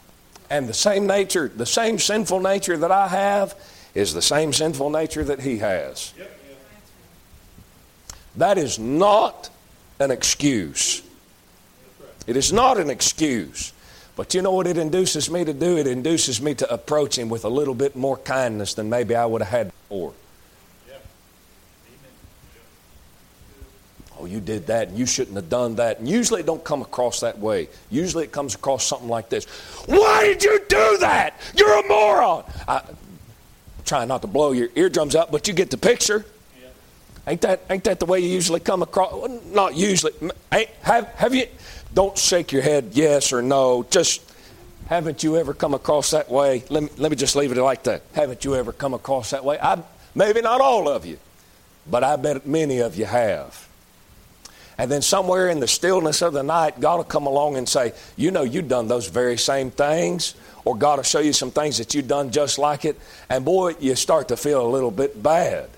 And the same nature, the same sinful nature that I have is the same sinful nature that he has. Yep. That is not an excuse. It is not an excuse. But you know what it induces me to do? It induces me to approach him with a little bit more kindness than maybe I would have had before. Oh, you did that, and you shouldn't have done that. And usually it don't come across that way. Usually it comes across something like this. Why did you do that? You're a moron. I'm trying not to blow your eardrums out, but you get the picture. Yeah. Ain't that the way you usually come across? Well, not usually. Have you? Don't shake your head yes or no. Just haven't you ever come across that way? Let me just leave it like that. Haven't you ever come across that way? Maybe not all of you, but I bet many of you have. And then somewhere in the stillness of the night, God will come along and say, you know, you've done those very same things. Or God will show you some things that you've done just like it. And boy, you start to feel a little bit bad.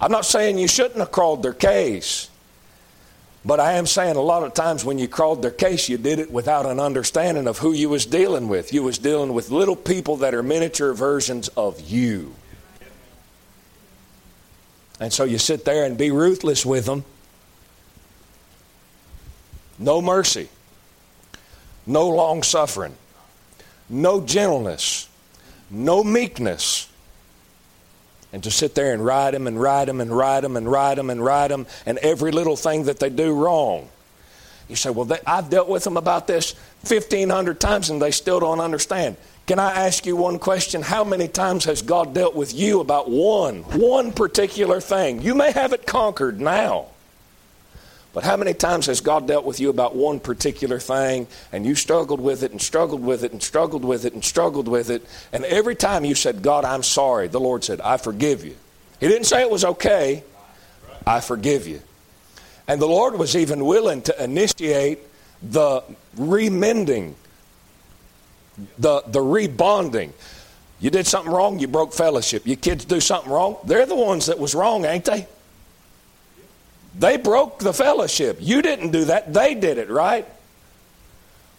I'm not saying you shouldn't have crawled their case. But I am saying a lot of times when you crawled their case, you did it without an understanding of who you was dealing with. You was dealing with little people that are miniature versions of you. And so you sit there and be ruthless with them. No mercy. No long suffering. No gentleness. No meekness. And to sit there and ride them and ride them and ride them and ride them and ride them and every little thing that they do wrong. You say, well, I've dealt with them about this 1,500 times and they still don't understand. Can I ask you one question? How many times has God dealt with you about one particular thing? You may have it conquered now. But how many times has God dealt with you about one particular thing and you struggled with it and struggled with it and struggled with it and struggled with it? And every time you said, God, I'm sorry, the Lord said, I forgive you. He didn't say it was okay. I forgive you. And the Lord was even willing to initiate the remending, the rebonding. You did something wrong, you broke fellowship. Your kids do something wrong, they're the ones that was wrong, ain't they? They broke the fellowship. You didn't do that, they did it, right?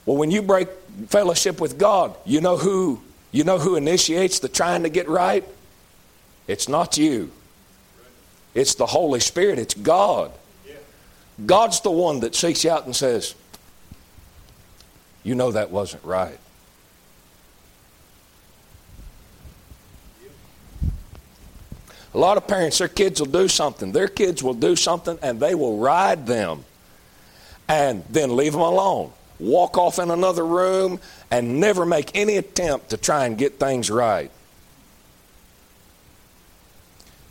Well, when you break fellowship with God, you know who initiates the trying to get right? It's not you. It's the Holy Spirit, it's God. God's the one that seeks you out and says, you know that wasn't right. A lot of parents, their kids will do something and they will ride them and then leave them alone. Walk off in another room and never make any attempt to try and get things right.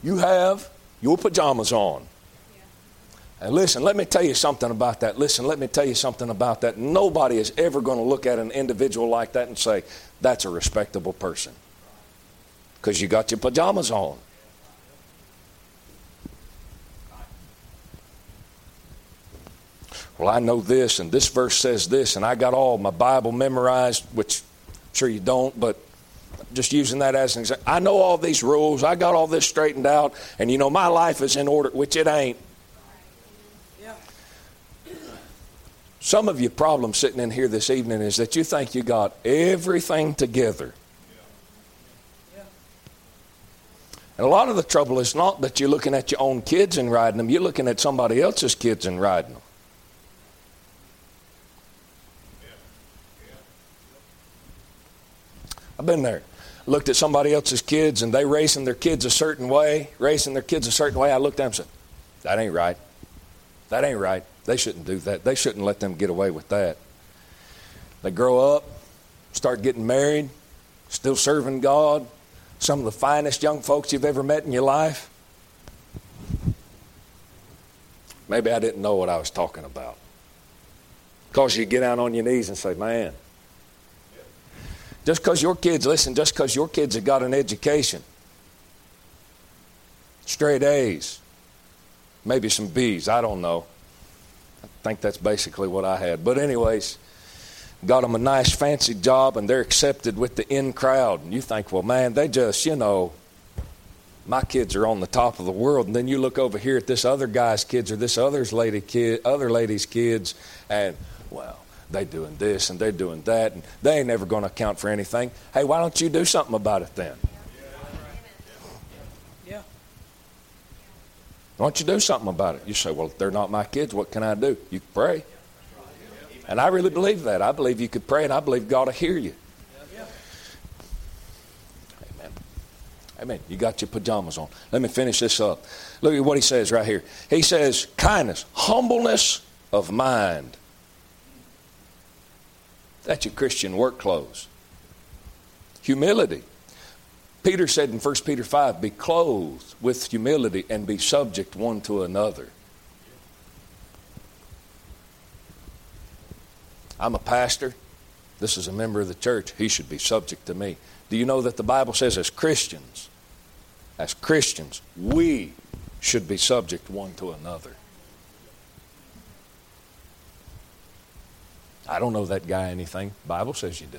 You have your pajamas on. And listen, let me tell you something about that. Nobody is ever going to look at an individual like that and say, that's a respectable person. Because you got your pajamas on. Well, I know this, and this verse says this, and I got all my Bible memorized, which I'm sure you don't, but just using that as an example. I know all these rules. I got all this straightened out, and you know, my life is in order, which it ain't. Some of your problem sitting in here this evening is that you think you got everything together. And a lot of the trouble is not that you're looking at your own kids and riding them. You're looking at somebody else's kids and riding them. I've been there. Looked at somebody else's kids and they racing their kids a certain way. I looked at them and said, that ain't right. They shouldn't do that. They shouldn't let them get away with that. They grow up, start getting married, still serving God. Some of the finest young folks you've ever met in your life. Maybe I didn't know what I was talking about. Because you get down on your knees and say, man, just because your kids have got an education, straight A's, maybe some B's, I don't know. I think that's basically what I had. But anyways, got them a nice fancy job and they're accepted with the in crowd. And you think, well, man, they just, you know, my kids are on the top of the world. And then you look over here at this other guy's kids or this other lady's kids and, well, they're doing this and they're doing that and they ain't never going to account for anything. Hey, why don't you do something about it then? Why don't you do something about it? You say, well, if they're not my kids, what can I do? You pray. And I really believe that. I believe you could pray, and I believe God will hear you. Amen. Amen. You got your pajamas on. Let me finish this up. Look at what he says right here. He says, kindness, humbleness of mind. That's your Christian work clothes. Humility. Peter said in 1 Peter 5, be clothed with humility and be subject one to another. I'm a pastor. This is a member of the church. He should be subject to me. Do you know that the Bible says as Christians, we should be subject one to another? I don't know that guy anything. The Bible says you do.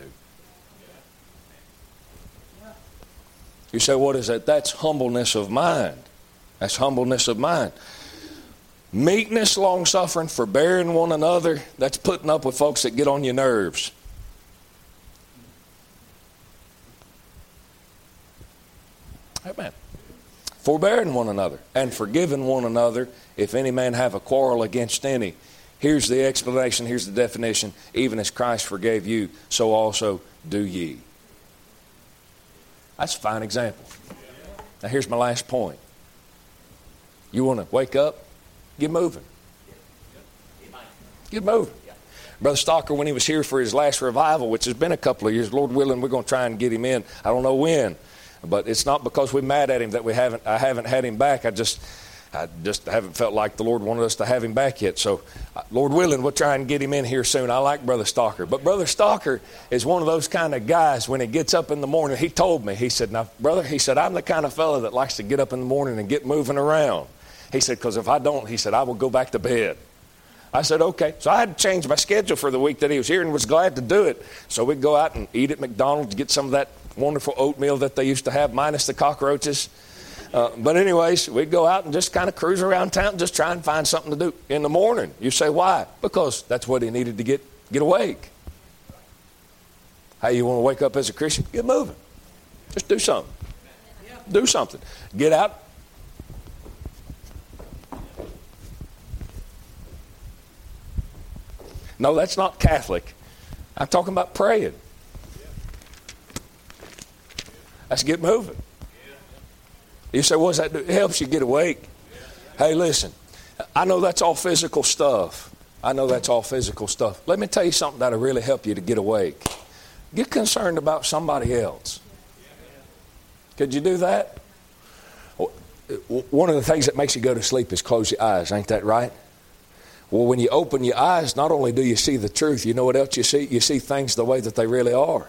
You say, what is that? That's humbleness of mind. That's humbleness of mind. Meekness, long-suffering, forbearing one another. That's putting up with folks that get on your nerves. Amen. Forbearing one another and forgiving one another if any man have a quarrel against any. Here's the explanation. Here's the definition. Even as Christ forgave you, so also do ye. That's a fine example. Now here's my last point. You want to wake up? Get moving. Get moving. Brother Stocker, when he was here for his last revival, which has been a couple of years, Lord willing, we're going to try and get him in. I don't know when, but it's not because we're mad at him that I haven't had him back. I just haven't felt like the Lord wanted us to have him back yet. So, Lord willing, we'll try and get him in here soon. I like Brother Stocker. But Brother Stocker is one of those kind of guys, when he gets up in the morning, he told me, he said, now, brother, he said, I'm the kind of fellow that likes to get up in the morning and get moving around. He said, because if I don't, he said, I will go back to bed. I said, okay. So I had to change my schedule for the week that he was here and was glad to do it. So we'd go out and eat at McDonald's, get some of that wonderful oatmeal that they used to have, minus the cockroaches. But anyways, we'd go out and just kind of cruise around town and just try and find something to do in the morning. You say, why? Because that's what he needed to get awake. How you want to wake up as a Christian? Get moving. Just do something. Do something. Get out. No, that's not Catholic. I'm talking about praying. That's get moving. You say, what does that do? It helps you get awake. Hey, listen, I know that's all physical stuff. Let me tell you something that'll really help you to get awake. Get concerned about somebody else. Could you do that? One of the things that makes you go to sleep is close your eyes. Ain't that right? Well, when you open your eyes, not only do you see the truth, you know what else you see? You see things the way that they really are.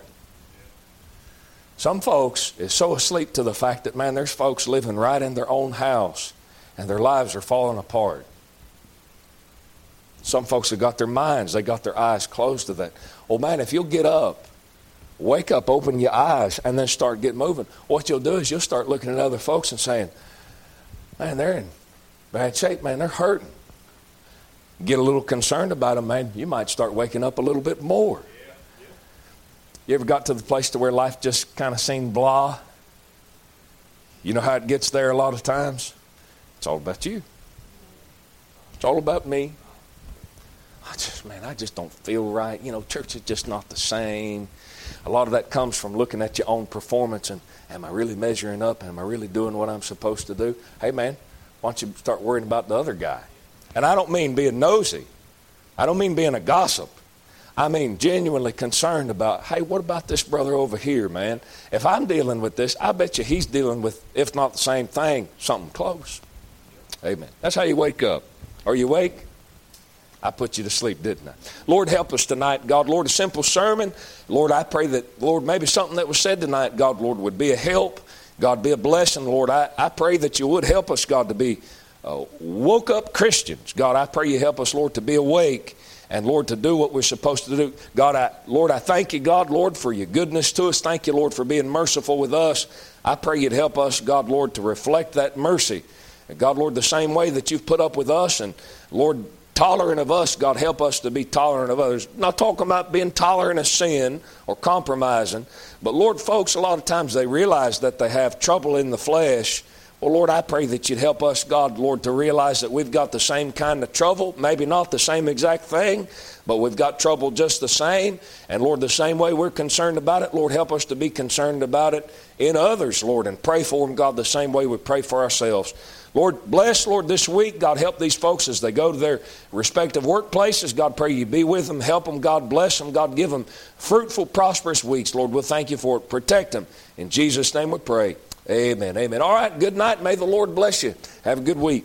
Some folks is so asleep to the fact that, man, there's folks living right in their own house and their lives are falling apart. Some folks have got their minds, they got their eyes closed to that. Oh, man, if you'll get up, wake up, open your eyes, and then start getting moving, what you'll do is you'll start looking at other folks and saying, man, they're in bad shape, man, they're hurting. Get a little concerned about them, man, you might start waking up a little bit more. You ever got to the place to where life just kind of seemed blah? You know how it gets there a lot of times? It's all about you. It's all about me. I just don't feel right. You know, church is just not the same. A lot of that comes from looking at your own performance and am I really measuring up? Am I really doing what I'm supposed to do? Hey, man, why don't you start worrying about the other guy? And I don't mean being nosy. I don't mean being a gossip. I mean, genuinely concerned about, hey, what about this brother over here, man? If I'm dealing with this, I bet you he's dealing with, if not the same thing, something close. Amen. That's how you wake up. Are you awake? I put you to sleep, didn't I? Lord, help us tonight, God. Lord, a simple sermon. Lord, I pray that, Lord, maybe something that was said tonight, God, Lord, would be a help. God, be a blessing, Lord. I pray that you would help us, God, to be woke up Christians. God, I pray you help us, Lord, to be awake. And, Lord, to do what we're supposed to do. God, Lord, I thank you, God, Lord, for your goodness to us. Thank you, Lord, for being merciful with us. I pray you'd help us, God, Lord, to reflect that mercy. And God, Lord, the same way that you've put up with us and, Lord, tolerant of us, God, help us to be tolerant of others. Not talking about being tolerant of sin or compromising, but, Lord, folks, a lot of times they realize that they have trouble in the flesh Well, Lord, I pray that you'd help us, God, Lord, to realize that we've got the same kind of trouble, maybe not the same exact thing, but we've got trouble just the same. And, Lord, the same way we're concerned about it, Lord, help us to be concerned about it in others, Lord, and pray for them, God, the same way we pray for ourselves. Lord, bless, Lord, this week. God, help these folks as they go to their respective workplaces. God, pray you be with them, help them, God, bless them, God, give them fruitful, prosperous weeks. Lord, we'll thank you for it. Protect them. In Jesus' name we pray. Amen. Amen. All right, good night. May the Lord bless you. Have a good week.